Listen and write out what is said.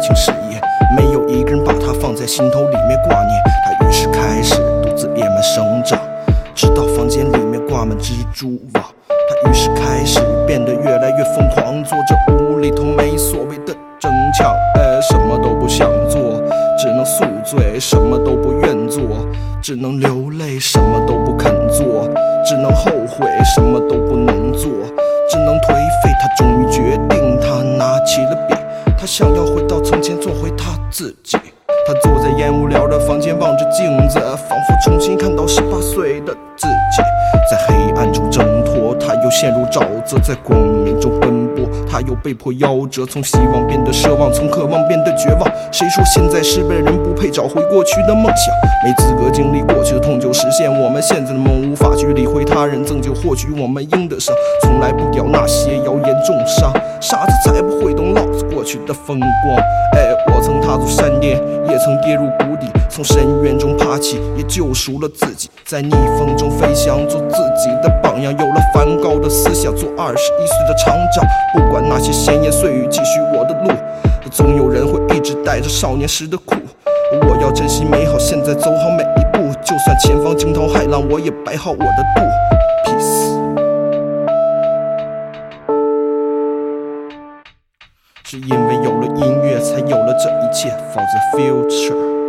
情事业，没有一个人把它放在心头里面挂念。他于是开始独自野蛮生长，直到房间里面挂满蜘蛛网。他于是开始变得越来越疯狂，做着屋里头没所谓的争抢，什么都不想做，只能宿醉，什么都不愿做，只能流泪，什么都不肯做，只能后悔，什么都不能做，只能颓废。他终于决定，他拿起了笔，他想要回到从前，做回他自己。他坐在烟雾缭绕的房间，望着镜子，仿佛重新看到18岁的自己，在黑暗中挣脱，他又陷入沼泽，在光明中奔波，他又被迫夭折，从希望变得奢望，从渴望变得绝望。谁说现在是为人不配找回过去的梦想？没资格经历过去的痛，就实现我们现在的梦，无法去理会他人赠就，或许我们应得上，从来不屌那些谣言重伤，傻子才不会懂老子过去的风光。我曾踏足山巅，也曾跌入谷底，从深渊中爬起，也救赎了自己，在逆风中飞翔，做自己的榜样，有了梵高的思想，做21岁的厂长。不管那些闲言碎语，继续我的路，总有人会一直带着少年时的苦。我要珍惜美好，现在走好每一步，就算前方惊涛骇浪，我也摆好我的度。 Peace。 是因为有了音乐，才有了这一切，否则 future